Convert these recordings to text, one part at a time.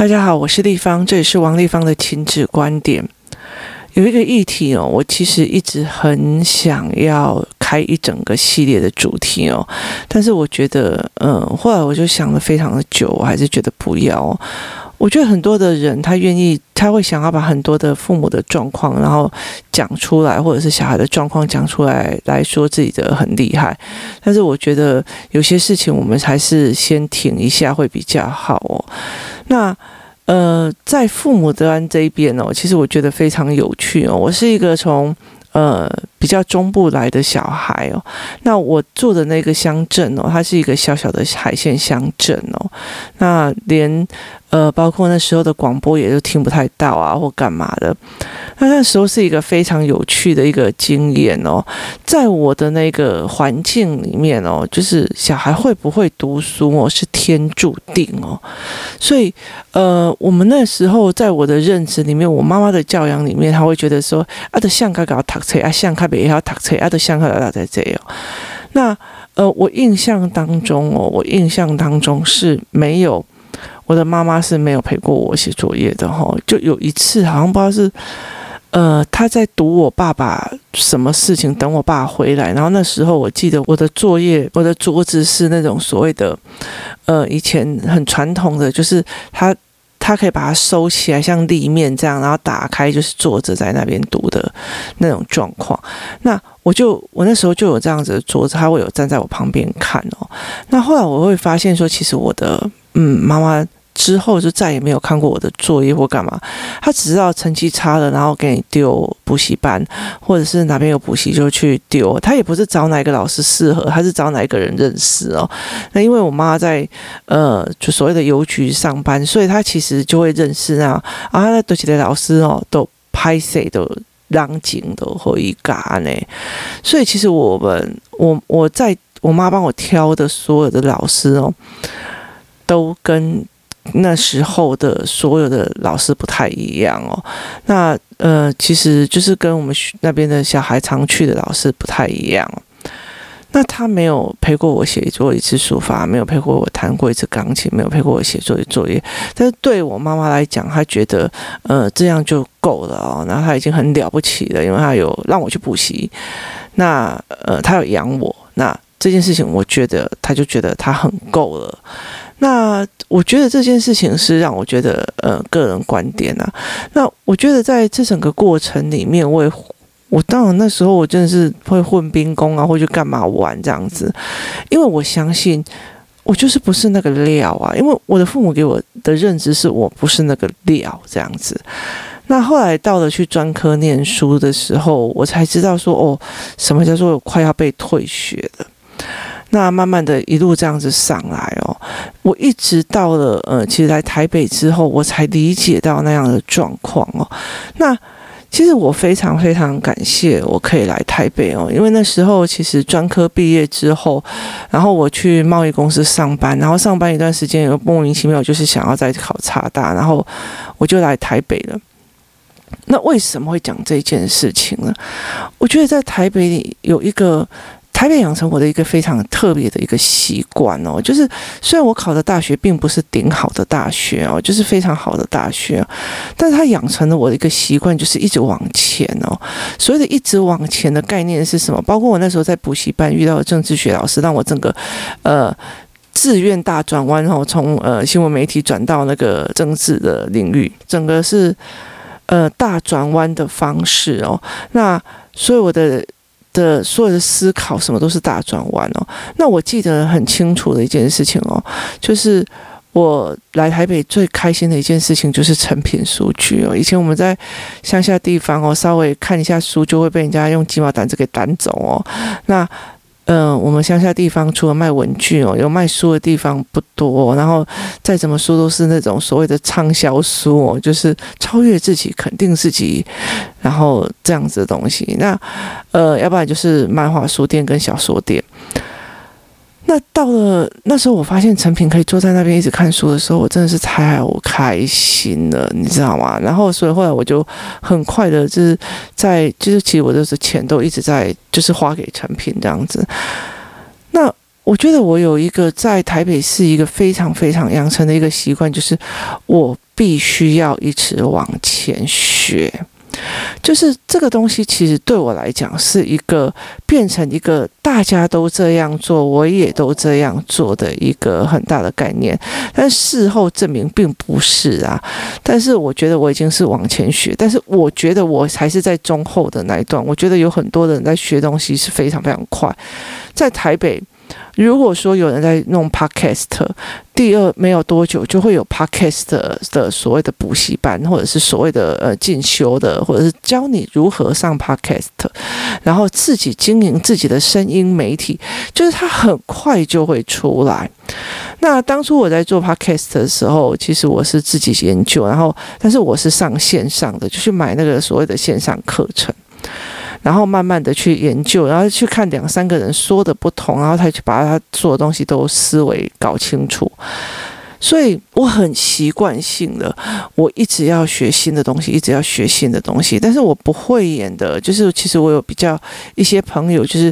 大家好，我是丽芳，这也是王丽芳的亲子观点。有一个议题哦，我其实一直很想要开一整个系列的主题哦，但是我觉得，后来我就想了非常的久，我还是觉得不要。我觉得很多的人他会想要把很多的父母的状况然后讲出来，或者是小孩的状况讲出来，来说自己的很厉害。但是我觉得有些事情我们还是先停一下会比较好哦。那在父母端这一边哦，其实我觉得非常有趣哦。我是一个从比较中部来的小孩哦，那我住的那个乡镇哦，它是一个小小的海线乡镇哦，那连包括那时候的广播也就听不太到啊，或干嘛的。那时候是一个非常有趣的一个经验哦，在我的那个环境里面哦，就是小孩会不会读书哦，是天注定哦。所以我们那时候在我的认知里面，我妈妈的教养里面，她会觉得说啊，就像他搞读册啊，像他别要读册啊，就像他老在这哦。那我印象当中是没有。我的妈妈是没有陪过我写作业的哈，就有一次好像不知道是，她在读我爸爸什么事情，等我爸回来。然后那时候我记得我的桌子是那种所谓的，以前很传统的，就是他可以把它收起来，像立面这样，然后打开就是坐着在那边读的那种状况。那我那时候就有这样子的桌子，他会有站在我旁边看哦。那后来我会发现说，其实我的妈妈之后就再也没有看过我的作业或干嘛，他只知道成绩差了，然后给你丢补习班，或者是哪边有补习就去丢。他也不是找哪一个老师适合，他是找哪一个人认识哦。那因为我妈在就所谓的邮局上班，所以她其实就会认识啊，那对起的老师哦，都拍谁都。让紧的回答呢，所以其实我在我妈帮我挑的所有的老师哦，都跟那时候的所有的老师不太一样哦。那其实就是跟我们那边的小孩常去的老师不太一样。那他没有陪过我写过一次书法，没有陪过我弹过一次钢琴，没有陪过我写作业。但是对我妈妈来讲，她觉得这样就够了哦，然后她已经很了不起了，因为她有让我去补习，那她有养我，那这件事情我觉得她就觉得她很够了。那我觉得这件事情是让我觉得个人观点啊。那我觉得在这整个过程里面，我当然那时候我真的是会混冰工啊，或者干嘛玩这样子，因为我相信我就是不是那个料啊，因为我的父母给我的认知是我不是那个料这样子。那后来到了去专科念书的时候，我才知道说哦，什么叫做快要被退学了。那慢慢的一路这样子上来哦，我一直到了其实来台北之后，我才理解到那样的状况哦。那其实我非常非常感谢我可以来台北哦，因为那时候其实专科毕业之后，然后我去贸易公司上班，然后上班一段时间，有莫名其妙就是想要再考插大，然后我就来台北了。那为什么会讲这件事情呢？我觉得在台北里有一个。台北养成我的一个非常特别的一个习惯哦，就是虽然我考的大学并不是顶好的大学哦，就是非常好的大学，但是它养成了我的一个习惯，就是一直往前哦。所谓的一直往前的概念是什么？包括我那时候在补习班遇到的政治学老师，让我整个志愿大转弯哦，从新闻媒体转到那个政治的领域，整个是大转弯的方式哦。那所以我的所有的思考什么都是大转弯哦。那我记得很清楚的一件事情哦，就是我来台北最开心的一件事情就是成品书局哦。以前我们在乡下地方哦，稍微看一下书就会被人家用鸡毛掸子给掸走哦。那我们乡下地方除了卖文具哦，有卖书的地方不多，然后再怎么说都是那种所谓的畅销书哦，就是超越自己，肯定自己，然后这样子的东西。那要不然就是漫画书店跟小说店。那到了那时候，我发现成品可以坐在那边一直看书的时候，我真的是太开心了，你知道吗？然后所以后来我就很快的就是其实我的钱都一直在就是花给成品这样子。那我觉得我有一个在台北市一个非常非常养成的一个习惯，就是我必须要一直往前学。就是这个东西其实对我来讲是一个变成一个大家都这样做我也都这样做的一个很大的概念，但事后证明并不是啊。但是我觉得我已经是往前学，但是我觉得我还是在中后的那一段。我觉得有很多人在学东西是非常非常快。在台北如果说有人在弄 podcast， 第二没有多久就会有 podcast 的所谓的补习班，或者是所谓的进修的，或者是教你如何上 podcast， 然后自己经营自己的声音媒体，就是它很快就会出来。那当初我在做 podcast 的时候，其实我是自己研究，然后但是我是上线上的，就去买那个所谓的线上课程。然后慢慢的去研究，然后去看两三个人说的不同，然后才去把他做的东西都思维搞清楚。所以我很习惯性的，我一直要学新的东西，一直要学新的东西。但是我不会演的，就是其实我有比较一些朋友，就是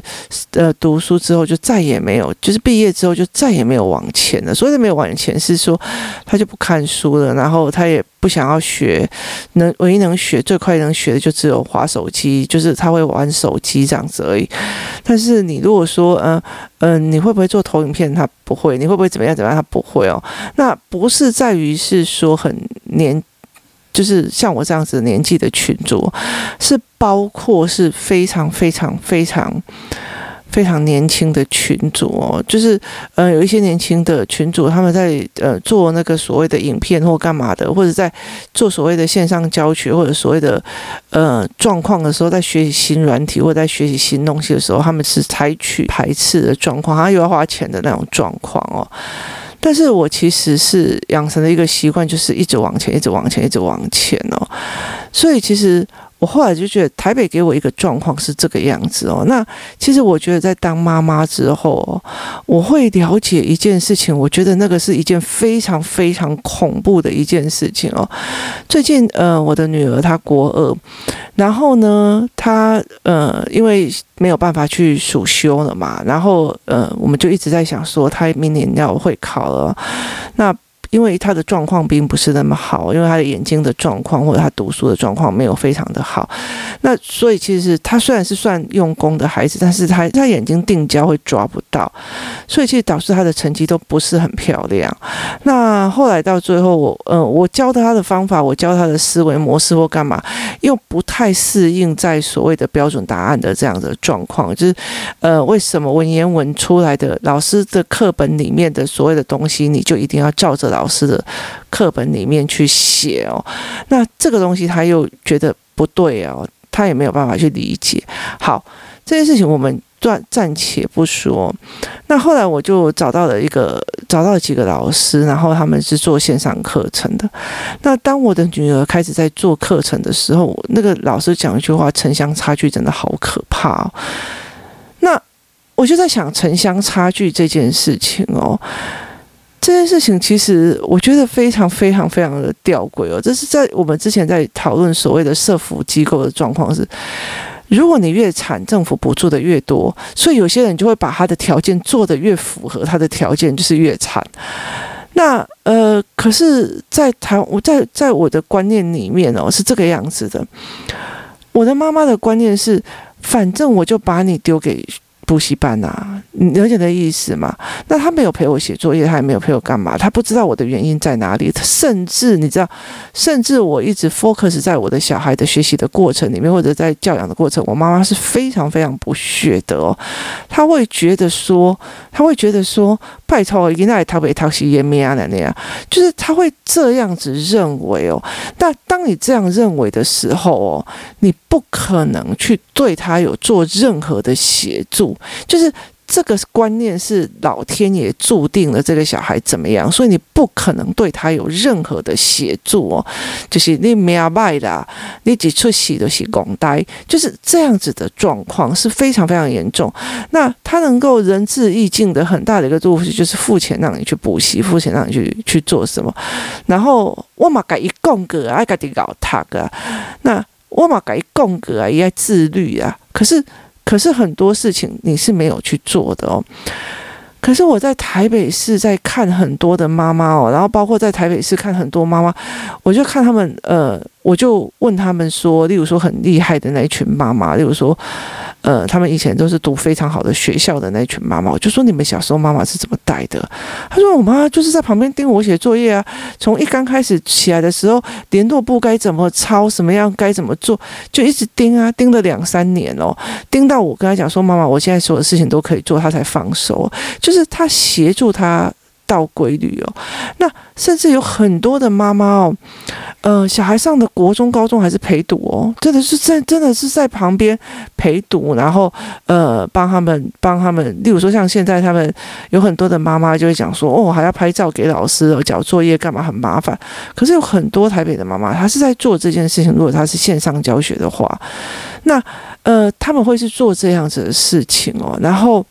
读书之后就再也没有，就是毕业之后就再也没有往前了。所以没有往前是说他就不看书了，然后他也不想要学，唯一能学最快能学的就只有滑手机，就是他会玩手机这样子而已。但是你如果说你会不会做投影片？他不会。你会不会怎么样？他不会哦。那不是在于是说很就是像我这样子年纪的群组，是包括是非常非常非常非常年轻的群组哦，就是有一些年轻的群组，他们在做那个所谓的影片或干嘛的，或者在做所谓的线上教学或者所谓的状况的时候，在学习新软体或者在学习新东西的时候，他们是采取排斥的状况，他又要花钱的那种状况哦。但是我其实是养成了一个习惯，就是一直往前，一直往前，一直往前哦。所以其实我后来就觉得台北给我一个状况是这个样子哦。那其实我觉得在当妈妈之后哦，我会了解一件事情，我觉得那个是一件非常非常恐怖的一件事情哦。最近我的女儿她国二，然后呢她因为没有办法去暑修了嘛，然后我们就一直在想说她明年要会考了。那因为他的状况并不是那么好，因为他的眼睛的状况或者他读书的状况没有非常的好，那所以其实他虽然是算用功的孩子，但是他眼睛定焦会抓不到，所以其实导致他的成绩都不是很漂亮。那后来到最后我教他的方法，我教他的思维模式或干嘛，又不太适应在所谓的标准答案的这样的状况，就是为什么文言文出来的老师的课本里面的所谓的东西，你就一定要照着老师的课本里面去写哦，那这个东西他又觉得不对哦，他也没有办法去理解。好，这件事情我们暂且不说。那后来我就找到了几个老师，然后他们是做线上课程的。那当我的女儿开始在做课程的时候，那个老师讲一句话：城乡差距真的好可怕哦。那我就在想城乡差距这件事情哦。这件事情其实我觉得非常非常非常的吊诡哦，这是在我们之前在讨论所谓的社福机构的状况是，如果你越惨，政府补助的越多，所以有些人就会把他的条件做得越符合他的条件，就是越惨。那可是在我的观念里面哦，是这个样子的。我的妈妈的观念是，反正我就把你丢给补习班啊，你了解的意思吗？那他没有陪我写作业，他也没有陪我干嘛，他不知道我的原因在哪里。甚至我一直 focus 在我的小孩的学习的过程里面，或者在教养的过程，我妈妈是非常非常不屑的哦。她会觉得说，拜托，囡仔读袂读是伊命安尼啊，就是她会这样子认为哦。那当你这样认为的时候哦，你不可能去对她有做任何的协助。就是这个观念是老天爷注定了这个小孩怎么样，所以你不可能对他有任何的协助哦。就是你命歹啦，你一出世就是戆呆，就是这样子的状况是非常非常严重。那他能够仁至义尽的很大的一个东西，就是付钱让你去补习，付钱让你去做什么。然后我嘛跟伊讲过啊，自己搞他啊，那我嘛跟伊讲过啊，伊要自律啊，可是很多事情你是没有去做的哦。可是我在台北市在看很多的妈妈哦，然后包括在台北市看很多妈妈，我就看他们我就问他们说，例如说很厉害的那一群妈妈，例如说他们以前都是读非常好的学校的那一群妈妈，我就说你们小时候妈妈是怎么带的？她说我妈就是在旁边盯我写作业啊，从一刚开始起来的时候，联络簿该怎么抄，什么样该怎么做，就一直盯啊，盯了2-3年哦，盯到我跟她讲说妈妈，我现在所有事情都可以做，她才放手。就是她协助她到规律哦。那甚至有很多的妈妈哦，小孩上的国中、高中还是陪读哦，真的是在旁边陪读，然后帮他们，例如说像现在他们有很多的妈妈就会讲说，哦，还要拍照给老师哦，交作业干嘛很麻烦。可是有很多台北的妈妈，她是在做这件事情。如果她是线上教学的话，那他们会是做这样子的事情哦，然后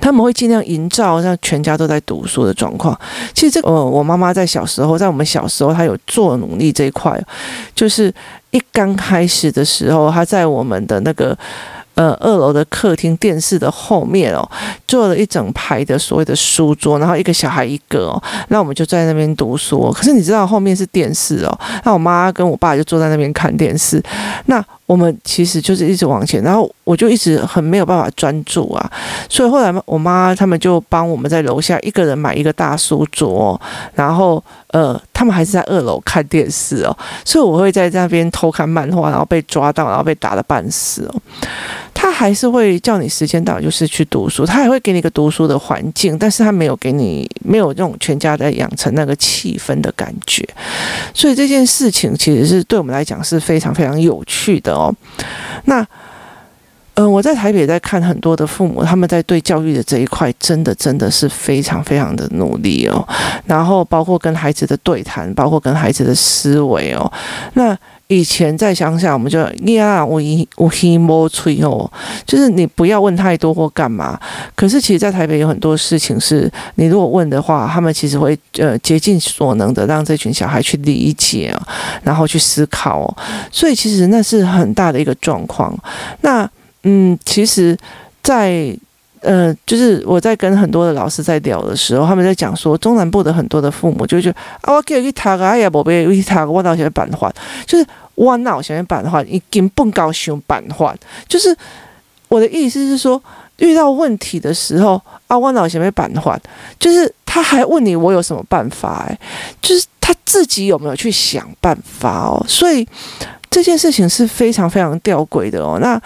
他们会尽量营造让全家都在读书的状况。其实这个，我妈妈在小时候，在我们小时候，她有做努力这一块，就是一刚开始的时候，她在我们的那个2楼的客厅电视的后面哦，做了一整排的所谓的书桌，然后一个小孩一个哦，那我们就在那边读书哦。可是你知道后面是电视哦，那我妈跟我爸就坐在那边看电视，那我们其实就是一直往前，然后我就一直很没有办法专注啊，所以后来我妈他们就帮我们在楼下一个人买一个大书桌，然后他们还是在2楼看电视哦，所以我会在那边偷看漫画，然后被抓到，然后被打得半死哦。他还是会叫你时间到就是去读书，他还会给你一个读书的环境，但是他没有那种全家在养成那个气氛的感觉，所以这件事情其实是对我们来讲是非常非常有趣的哦。那我在台北在看很多的父母，他们在对教育的这一块真的是非常非常的努力哦，然后包括跟孩子的对谈，包括跟孩子的思维哦。那以前在乡下，我们就就是你不要问太多或干嘛。可是其实，在台北有很多事情是你如果问的话，他们其实会竭尽所能的让这群小孩去理解哦，然后去思考哦。所以其实那是很大的一个状况。那其实，在就是我在跟很多的老师在聊的时候，他们在讲说，中南部的很多的父母就会觉得啊，我叫你去读啊，也无被去读，我到时候办法，就是我脑想要办法，已经不高想办法。就是我的意思是说，遇到问题的时候啊，我脑想要办法，就是他还问你我有什么办法，就是他自己有没有去想办法哦。所以这件事情是非常非常吊诡的哦。那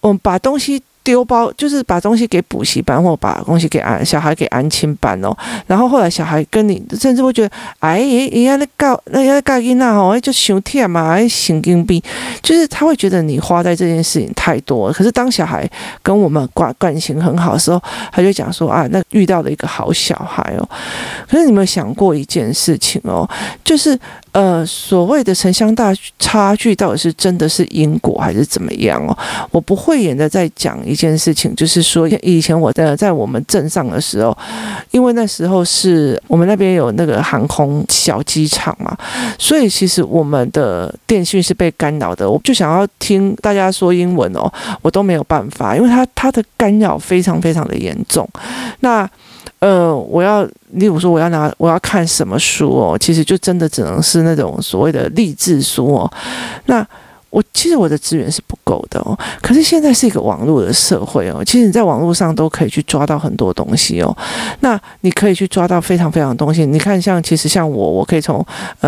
我们把东西丢包，就是把东西给补习班，或把东西给小孩给安亲班哦。然后后来小孩跟你，甚至会觉得，哎，人家在教囡仔吼，就伤忝嘛，神经病，就是他会觉得你花在这件事情太多了。可是当小孩跟我们感情很好的时候，他就讲说啊，那遇到了一个好小孩哦。可是你有没有想过一件事情哦，就是所谓的城乡大差距到底是真的是因果还是怎么样哦？我不讳言的在讲一件事情，就是说以前我在我们镇上的时候，因为那时候是我们那边有那个航空小机场嘛，所以其实我们的电讯是被干扰的。我就想要听大家说英文哦，我都没有办法，因为它的干扰非常非常的严重。那例如说我要看什么书哦，其实就真的只能是那种所谓的励志书哦。那其实我的资源是不够的哦。可是现在是一个网络的社会哦，其实你在网络上都可以去抓到很多东西哦。那你可以去抓到非常非常的东西。你看像我可以从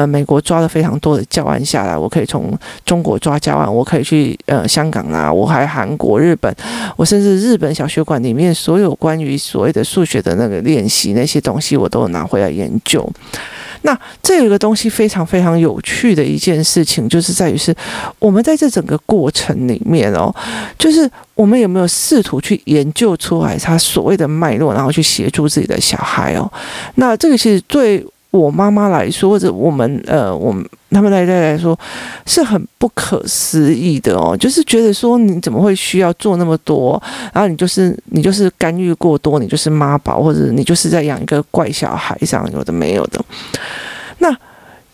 美国抓了非常多的教案下来，我可以从中国抓教案，我可以去香港啦，我还韩国、日本，我甚至日本小学馆里面所有关于所谓的数学的那个练习那些东西，我都有拿回来研究。那这有一个东西非常非常有趣的一件事情，就是在于是我们在这整个过程里面哦，就是我们有没有试图去研究出来它所谓的脉络，然后去协助自己的小孩哦。那这个其实对我妈妈来说，或者他们来说是很不可思议的哦，就是觉得说你怎么会需要做那么多，然后你就是干预过多，你就是妈宝，或者你就是在养一个怪小孩，这样有的没有的。那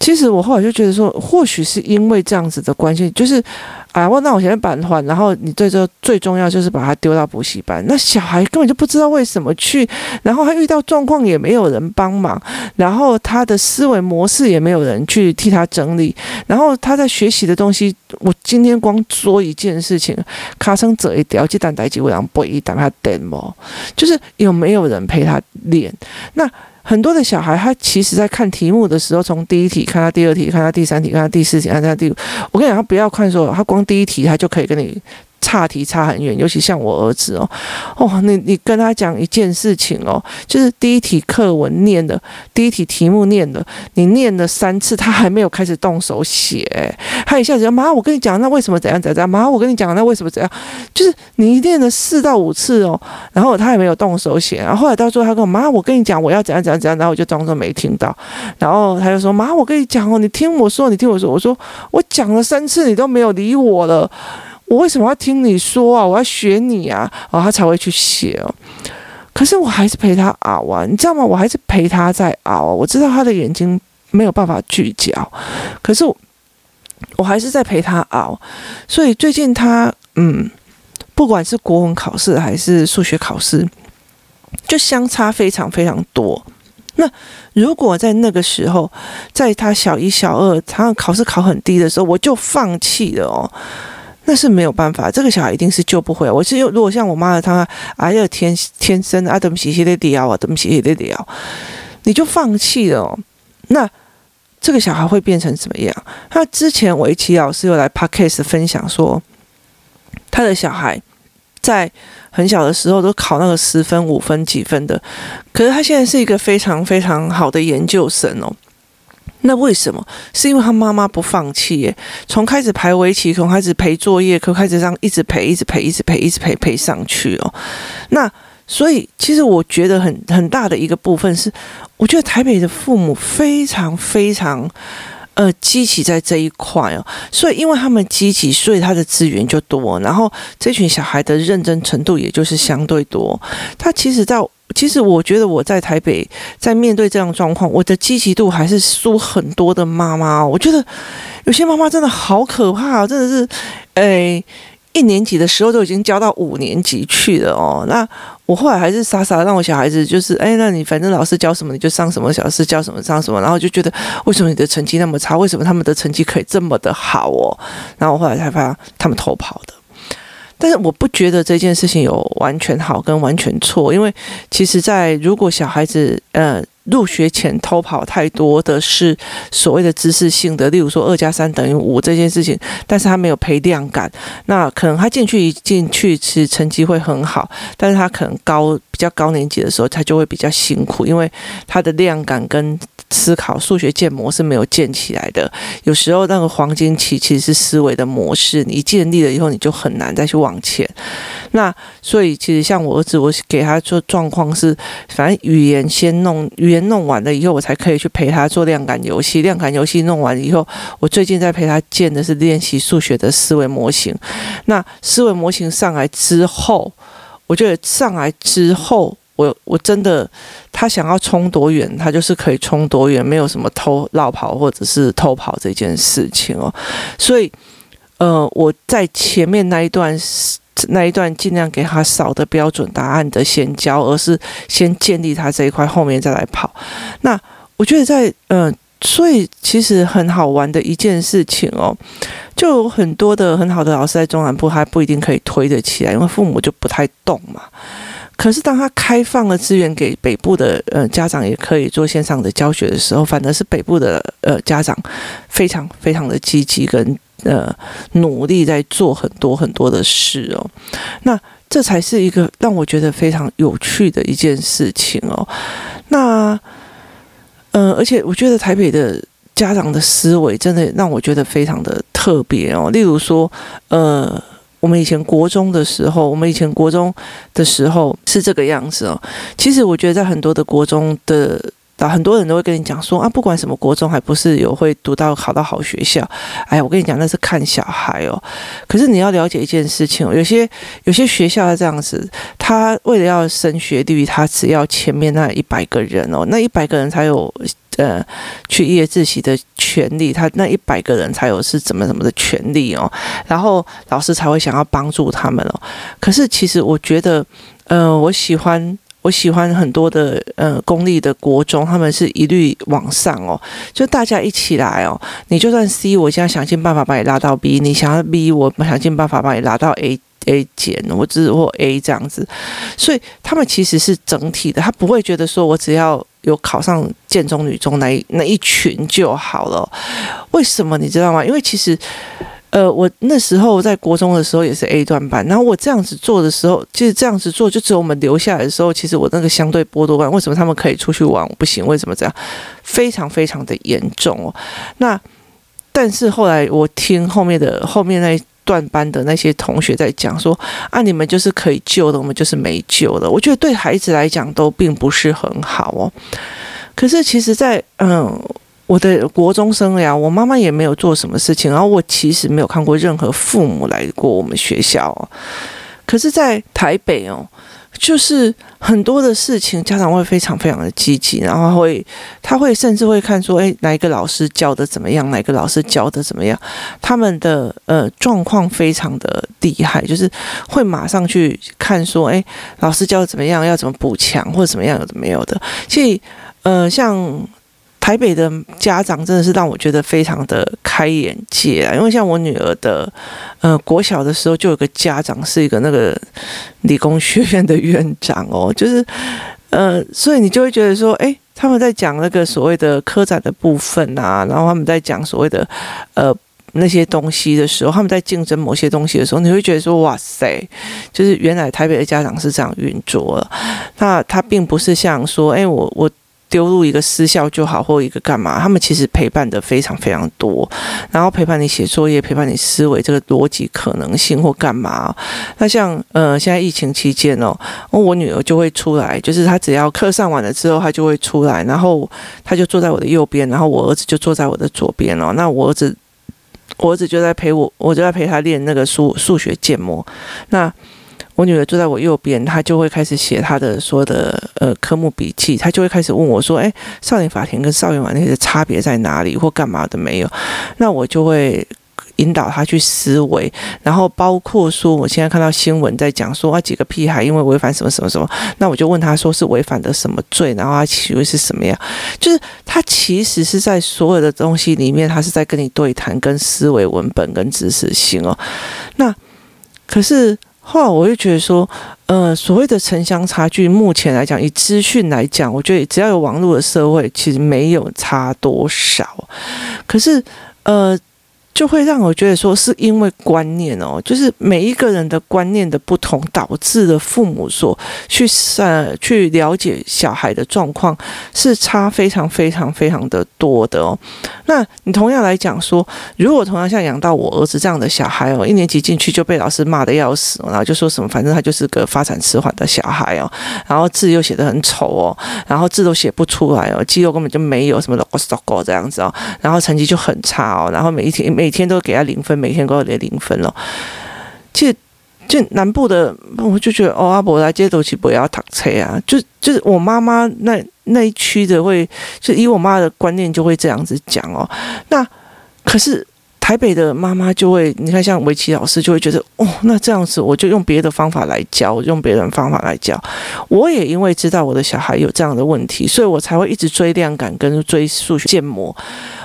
其实我后来就觉得说，或许是因为这样子的关系，就是啊，那我先把它还，然后你对这最重要就是把它丢到补习班，那小孩根本就不知道为什么去，然后他遇到状况也没有人帮忙，然后他的思维模式也没有人去替他整理，然后他在学习的东西，我今天光做一件事情，卡生这一条，这单代志我让不一当他 demo， 就是有没有人陪他练那。很多的小孩，他其实在看题目的时候，从第一题看到第二题，看到第三题，看到第四题，看到第五。我跟你讲，他不要看说，他光第一题他就可以跟你差题差很远。尤其像我儿子哦，哦，你跟他讲一件事情哦，就是第一题课文念了，第一题题目念了，你念了3次，他还没有开始动手写，他一下子就妈，我跟你讲，那为什么怎样怎样？妈，我跟你讲，那为什么怎样？就是你练了4到5次哦，然后他也没有动手写，然后后来到最后他跟我妈，我跟你讲，我要怎样怎样怎样，然后我就装作没听到，然后他就说妈，我跟你讲哦，你听我说，你听我说，我说我讲了3次，你都没有理我了。我为什么要听你说啊？我要学你啊！哦，他才会去写哦。可是我还是陪他熬啊，你知道吗？我还是陪他在熬啊。我知道他的眼睛没有办法聚焦，可是我还是在陪他熬。所以最近他不管是国文考试还是数学考试，就相差非常非常多。那如果在那个时候，在他小一、小二，他考试考很低的时候，我就放弃了哦。那是没有办法，这个小孩一定是救不回来。我是如果像我妈的她，哎呀，天生啊，对不起，对不起，你就放弃了哦。那这个小孩会变成怎么样？他之前围棋老师又来 podcast 分享说，他的小孩在很小的时候都考那个10分、5分、几分的，可是他现在是一个非常非常好的研究生哦。那为什么？是因为他妈妈不放弃耶，从开始排围棋，从开始陪作业，从开始让一直陪上去哦。那所以其实我觉得很大的一个部分是，我觉得台北的父母非常非常积极在这一块哦，所以因为他们积极，所以他的资源就多，然后这群小孩的认真程度也就是相对多。他其实我觉得我在台北在面对这样的状况，我的积极度还是输很多的妈妈哦。我觉得有些妈妈真的好可怕哦，真的是，1年级的时候都已经教到5年级去了哦。那我后来还是傻傻的让我小孩子就是，那你反正老师教什么你就上什么，老师教什么上什么，然后就觉得为什么你的成绩那么差，为什么他们的成绩可以这么的好哦？然后我后来才发现他们偷跑的。但是我不觉得这件事情有完全好跟完全错，因为其实在如果小孩子入学前偷跑太多的是所谓的知识性的，例如说2+3等于5这件事情，但是他没有培量感，那可能他进去其实成绩会很好，但是他可能比较高年级的时候他就会比较辛苦，因为他的量感跟思考数学建模是没有建起来的，有时候那个黄金期其实是思维的模式，你建立了以后你就很难再去往前。那所以其实像我儿子，我给他做状况是，反正语言弄完了以后，我才可以去陪他做量感游戏，量感游戏弄完以后，我最近在陪他建的是练习数学的思维模型。那思维模型上来之后，我觉得上来之后我真的，他想要冲多远，他就是可以冲多远，没有什么绕跑或者是偷跑这件事情哦。所以，我在前面那一段尽量给他少的标准答案的先教，而是先建立他这一块，后面再来跑。那我觉得在所以其实很好玩的一件事情哦，就有很多的很好的老师在中南部，他不一定可以推得起来，因为父母就不太动嘛。可是当他开放了资源给北部的家长也可以做线上的教学的时候，反而是北部的家长非常非常的积极跟努力在做很多很多的事哦。那这才是一个让我觉得非常有趣的一件事情哦。那而且我觉得台北的家长的思维真的让我觉得非常的特别哦。例如说我们以前国中的时候是这个样子哦。其实我觉得在很多的国中的很多人都会跟你讲说啊，不管什么国中还不是有会考到好学校。哎，我跟你讲那是看小孩哦。可是你要了解一件事情哦，有些学校这样子，他为了要升学率，他只要前面那100个人哦，那100个人才有去夜自习的权利，他那100个人才有是怎么的权利哦，然后老师才会想要帮助他们哦。可是其实我觉得，我喜欢很多的公立的国中，他们是一律往上哦，就大家一起来哦。你就算 C， 我现在想尽办法把你拉到 B； 你想要 B， 我想尽办法把你拉到 A 减，我只或 A 这样子。所以他们其实是整体的，他不会觉得说我只要有考上建中、女中那一群就好了哦。为什么你知道吗？因为其实。我那时候在国中的时候也是 A 段班，然后我这样子做的时候，其实这样子做就只有我们留下来的时候，其实我那个相对剥夺感，为什么他们可以出去玩，我不行？为什么这样？非常非常的严重哦。那但是后来我听后面那一段班的那些同学在讲说，啊，你们就是可以救的，我们就是没救的。我觉得对孩子来讲都并不是很好哦。可是其实在我的国中生涯，我妈妈也没有做什么事情，然后我其实没有看过任何父母来过我们学校哦。可是在台北哦，就是很多的事情家长会非常非常的积极，然后他会甚至会看说，哪一个老师教的怎么样，哪一个老师教的怎么样，他们的状况非常的厉害，就是会马上去看说，老师教的怎么样，要怎么补强或者怎么样，有的没有的。所以像台北的家长真的是让我觉得非常的开眼界啊！因为像我女儿的，国小的时候就有个家长是一个那个理工学院的院长哦，就是所以你就会觉得说，他们在讲那个所谓的科展的部分啊，然后他们在讲所谓的那些东西的时候，他们在竞争某些东西的时候，你会觉得说，哇塞，就是原来台北的家长是这样运作了。那他并不是像说，我丢入一个私校就好，或一个干嘛？他们其实陪伴的非常非常多，然后陪伴你写作业，陪伴你思维这个逻辑可能性或干嘛。那像现在疫情期间哦，我女儿就会出来，就是她只要课上完了之后，她就会出来，然后她就坐在我的右边，然后我儿子就坐在我的左边哦。那我儿子就在陪我，我就在陪他练那个数学建模。那我女儿坐在我右边，她就会开始写她的所有的科目笔记，她就会开始问我说：“少年法庭跟少年法庭的差别在哪里？或干嘛的没有？”那我就会引导她去思维，然后包括说，我现在看到新闻在讲说几个屁孩因为违反什么什么什么，那我就问她说是违反的什么罪，然后她其实是什么样？就是她其实是在所有的东西里面，她是在跟你对谈，跟思维、文本跟知识性哦。那可是。后来我就觉得说，所谓的城乡差距，目前来讲，以资讯来讲，我觉得只要有网络的社会，其实没有差多少。可是，就会让我觉得说，是因为观念哦，就是每一个人的观念的不同，导致了父母所去了解小孩的状况，是差非常非常非常的多的哦。那你同样来讲说，如果同样像养到我儿子这样的小孩哦，1年级进去就被老师骂得要死哦，然后就说什么反正他就是个发展迟缓的小孩哦，然后字又写得很丑哦，然后字都写不出来哦，肌肉根本就没有什么logo这样子哦，然后成绩就很差哦，然后每天都给他0分，每天都给他0分了。其实就南部的，我就觉得哦，不然这都是不要读册啊，就是我妈妈那一区的会，就以我妈的观念就会这样子讲哦。那可是台北的妈妈就会，你看像围棋老师就会觉得哦，那这样子我就用别的方法来教，用别人方法来教。我也因为知道我的小孩有这样的问题，所以我才会一直追量感跟追数学建模，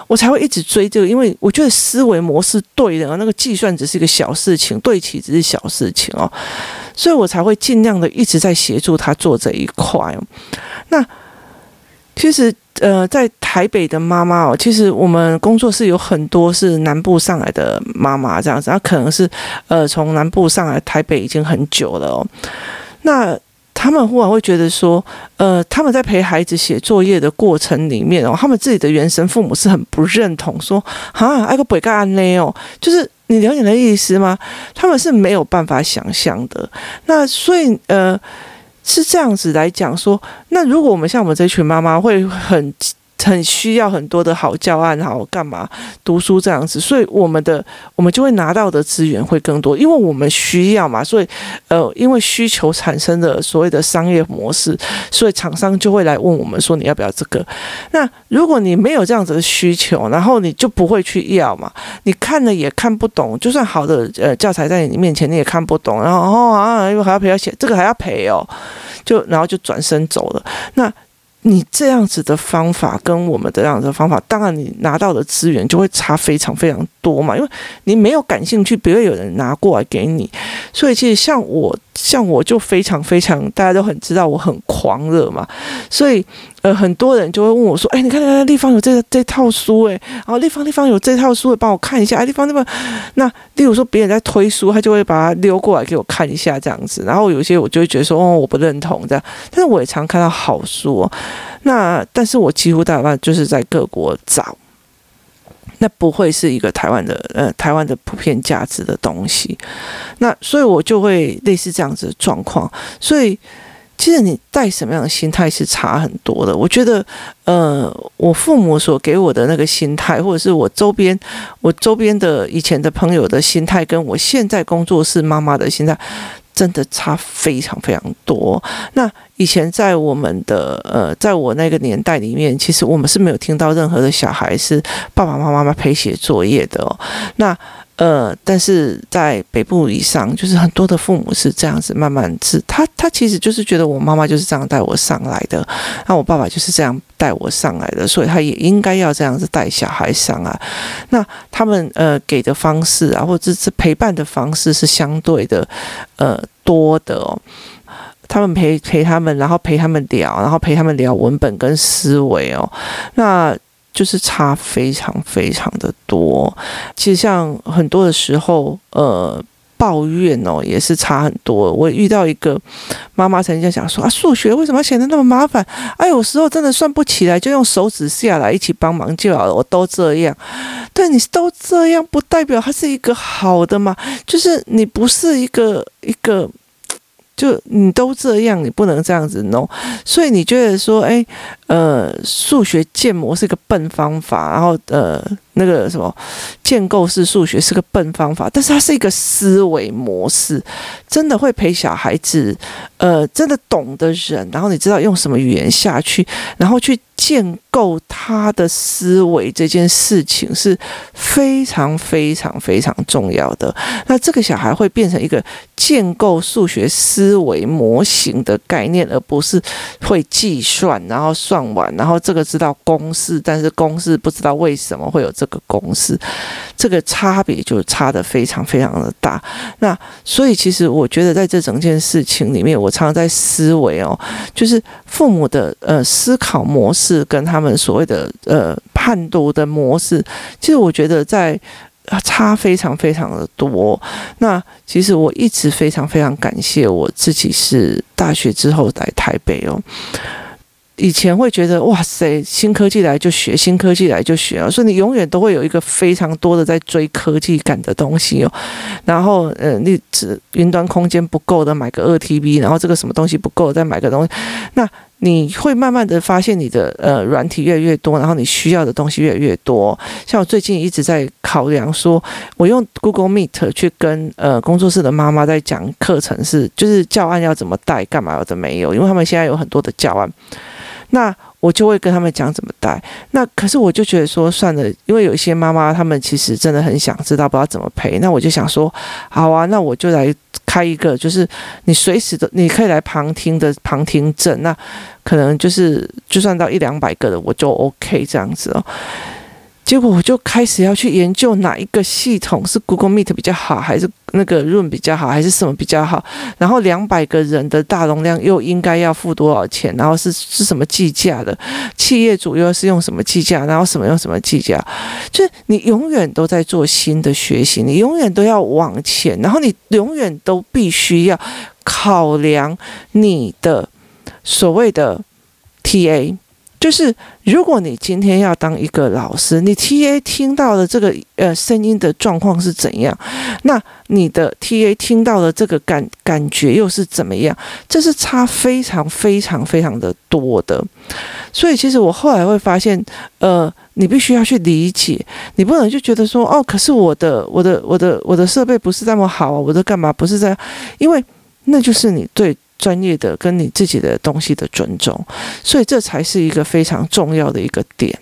我才会一直追这个，因为我觉得思维模式对的，那个计算只是一个小事情，对齐只是小事情哦，所以我才会尽量的一直在协助他做这一块。那其实。在台北的妈妈哦，其实我们工作室有很多是南部上来的妈妈这样子，她可能是从南部上来台北已经很久了哦。那他们忽然会觉得说，他们在陪孩子写作业的过程里面哦，他们自己的原生父母是很不认同说，哈，爱个北干安嘞哦，就是你了解的意思吗？他们是没有办法想象的。那所以是这样子来讲说，那如果我们像我们这群妈妈会很很需要很多的好教案，好干嘛读书这样子，所以我们就会拿到的资源会更多，因为我们需要嘛，所以因为需求产生的所谓的商业模式，所以厂商就会来问我们说你要不要这个。那如果你没有这样子的需求，然后你就不会去要嘛，你看了也看不懂，就算好的教材在你面前你也看不懂，然后又还要赔，这个还要赔哦，然后就转身走了。那你这样子的方法跟我们的这样子的方法，当然你拿到的资源就会差非常非常多嘛，因为你没有感兴趣，不会有人拿过来给你。所以其实像我就非常非常，大家都很知道我很狂热嘛，所以很多人就会问我说：“哎，你看丽芳有这套书哎，然后丽芳有这套书，帮我看一下。”哎，丽芳，那例如说别人在推书，他就会把它溜过来给我看一下这样子。然后有些我就会觉得说：“哦，我不认同这样。”但是我也常看到好书哦。那但是我几乎大半就是在各国找，那不会是一个台湾的普遍价值的东西。那所以我就会类似这样子的状况，所以。其实你带什么样的心态是差很多的。我觉得，我父母所给我的那个心态，或者是我周边的以前的朋友的心态，跟我现在工作室妈妈的心态，真的差非常非常多。那以前在我们的在我那个年代里面，其实我们是没有听到任何的小孩是爸爸妈妈陪写作业的哦。那但是在北部以上，就是很多的父母是这样子慢慢是，他其实就是觉得我妈妈就是这样带我上来的，那我爸爸就是这样带我上来的，所以他也应该要这样子带小孩上来。那他们给的方式啊，或者是陪伴的方式是相对的多的哦。他们陪他们，然后陪他们聊，然后陪他们聊文本跟思维哦。那就是差非常非常的多，其实像很多的时候，抱怨哦也是差很多。我遇到一个妈妈曾经讲说啊，数学为什么要显得那么麻烦？哎，有时候真的算不起来，就用手指下来一起帮忙就好了。我都这样，对你都这样，不代表它是一个好的嘛，就是你不是一个。就你都这样，你不能这样子弄，所以你觉得说，哎，数学建模是个笨方法，然后那个什么建构式数学是个笨方法，但是它是一个思维模式。真的会陪小孩子，真的懂的人，然后你知道用什么语言下去，然后去建构他的思维，这件事情是非常非常非常重要的。那这个小孩会变成一个建构数学思维模型的概念，而不是会计算，然后算完，然后这个知道公式，但是公式不知道为什么会有这个公式，这个差别就差得非常非常的大。那所以其实我觉得在这整件事情里面，我常常在思维哦，就是父母的思考模式。跟他们所谓的判读的模式，其实我觉得在差非常非常的多。那其实我一直非常非常感谢我自己是大学之后来台北哦。以前会觉得哇塞，新科技来就学啊，所以你永远都会有一个非常多的在追科技感的东西哦。然后你云端空间不够的买个 2TB， 然后这个什么东西不够再买个东西，那你会慢慢的发现你的软体越来越多，然后你需要的东西越来越多。像我最近一直在考量说，我用 Google Meet 去跟工作室的妈妈在讲课程是，就是教案要怎么带，干嘛要怎么没有，因为他们现在有很多的教案。那我就会跟他们讲怎么带，那可是我就觉得说算了，因为有一些妈妈她们其实真的很想知道不知道怎么陪，那我就想说好啊，那我就来开一个，就是你随时的你可以来旁听的旁听证，那可能就是就算到100-200个的我就 OK 这样子哦。结果我就开始要去研究哪一个系统是 Google Meet 比较好，还是那个 Zoom 比较好，还是什么比较好，然后200个人的大容量又应该要付多少钱，然后是什么计价的，企业主又是用什么计价，然后什么用什么计价，就是你永远都在做新的学习，你永远都要往前，然后你永远都必须要考量你的所谓的 TA 就是如果你今天要当一个老师，你 TA 听到的这个声音的状况是怎样，那你的 TA 听到的这个感觉又是怎么样，这是差非常非常非常的多的。所以其实我后来会发现你必须要去理解，你不能就觉得说哦，可是我的设备不是那么好啊，我的干嘛不是这样，因为那就是你对专业的跟你自己的东西的尊重，所以这才是一个非常重要的一个点。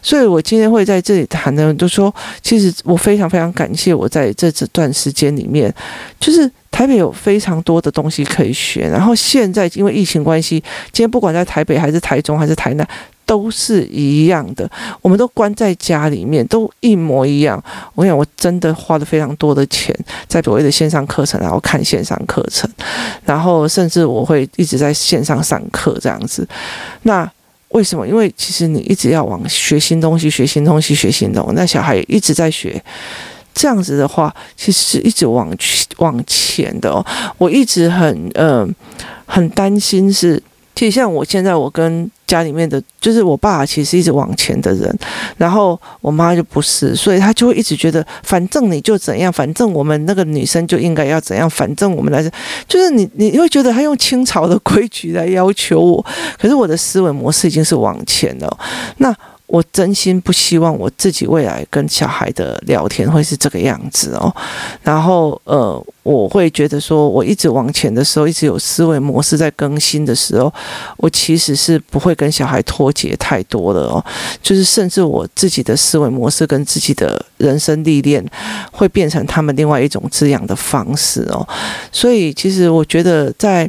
所以我今天会在这里谈的，就说其实我非常非常感谢我在这段时间里面，就是台北有非常多的东西可以学，然后现在因为疫情关系，今天不管在台北还是台中还是台南都是一样的，我们都关在家里面，都一模一样。我想我真的花了非常多的钱在所谓的线上课程，然后看线上课程，然后甚至我会一直在线上上课这样子。那为什么？因为其实你一直要往学新东西，那小孩也一直在学。这样子的话，其实一直往前的哦。我一直很担心是，其实像我现在，我跟家里面的就是我爸其实一直往前的人，然后我妈就不是，所以她就会一直觉得反正你就怎样，反正我们那个女生就应该要怎样，反正我们来就是你会觉得她用清朝的规矩来要求我，可是我的思维模式已经是往前了。那我真心不希望我自己未来跟小孩的聊天会是这个样子哦。然后我会觉得说，我一直往前的时候，一直有思维模式在更新的时候，我其实是不会跟小孩脱节太多了哦。就是甚至我自己的思维模式跟自己的人生历练，会变成他们另外一种滋养的方式哦。所以其实我觉得在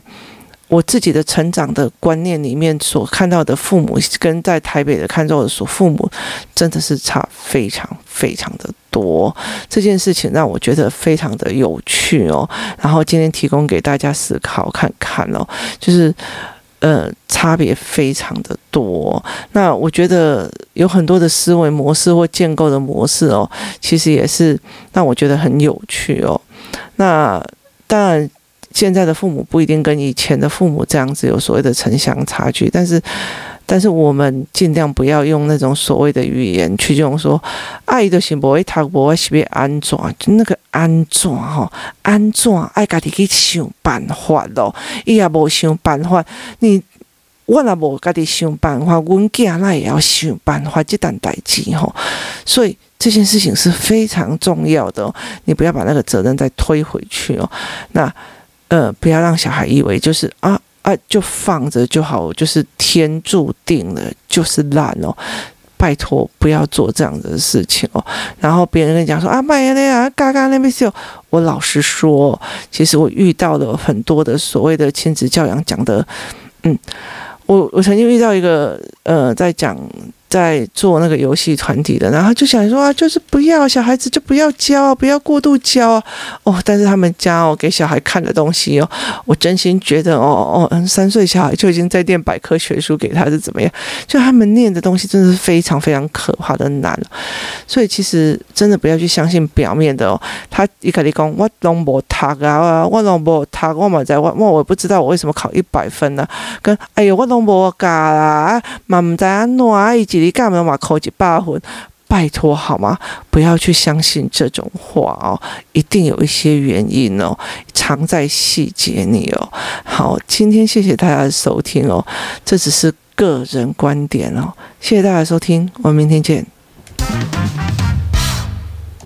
我自己的成长的观念里面所看到的父母，跟在台北的看到的父母，真的是差非常非常的多。这件事情让我觉得非常的有趣哦。然后今天提供给大家思考看看哦，就是差别非常的多。那我觉得有很多的思维模式或建构的模式哦，其实也是让我觉得很有趣哦。那当然，现在的父母不一定跟以前的父母这样子有所谓的城乡差距，但是我们尽量不要用那种所谓的语言去用说爱的行不会他不会是被安装，就那个安装哈，安装爱家己去想办法咯，伊也无想办法，我也无家己想办法，阮囝那也要想办法这档代志吼，所以这件事情是非常重要的哦，你不要把那个责任再推回去哦，那。不要让小孩以为就是啊就放着就好，就是天注定了就是烂哦，拜托不要做这样的事情哦。然后别人跟你讲说啊卖那啊嘎嘎那边是有，我老实说，其实我遇到了很多的所谓的亲子教养讲的，我曾经遇到一个在做那个游戏团体的，然后他就想说啊，就是不要小孩子就不要教啊，不要过度教啊。哦，但是他们家哦给小孩看的东西哦，我真心觉得3岁小孩就已经在念百科全书给他是怎么样？就他们念的东西真的是非常非常可怕的难，所以其实真的不要去相信表面的哦。他一开始讲我拢无读啊，我拢无读，我嘛在我不知道我为什么考100分呢、啊？跟哎呦我拢无教啦，嘛唔知安怎啊以及。你干嘛考100分？拜托好吗？不要去相信这种话哦，一定有一些原因哦，藏在细节里哦。好，今天谢谢大家的收听哦，这只是个人观点哦，谢谢大家的收听，我们明天见。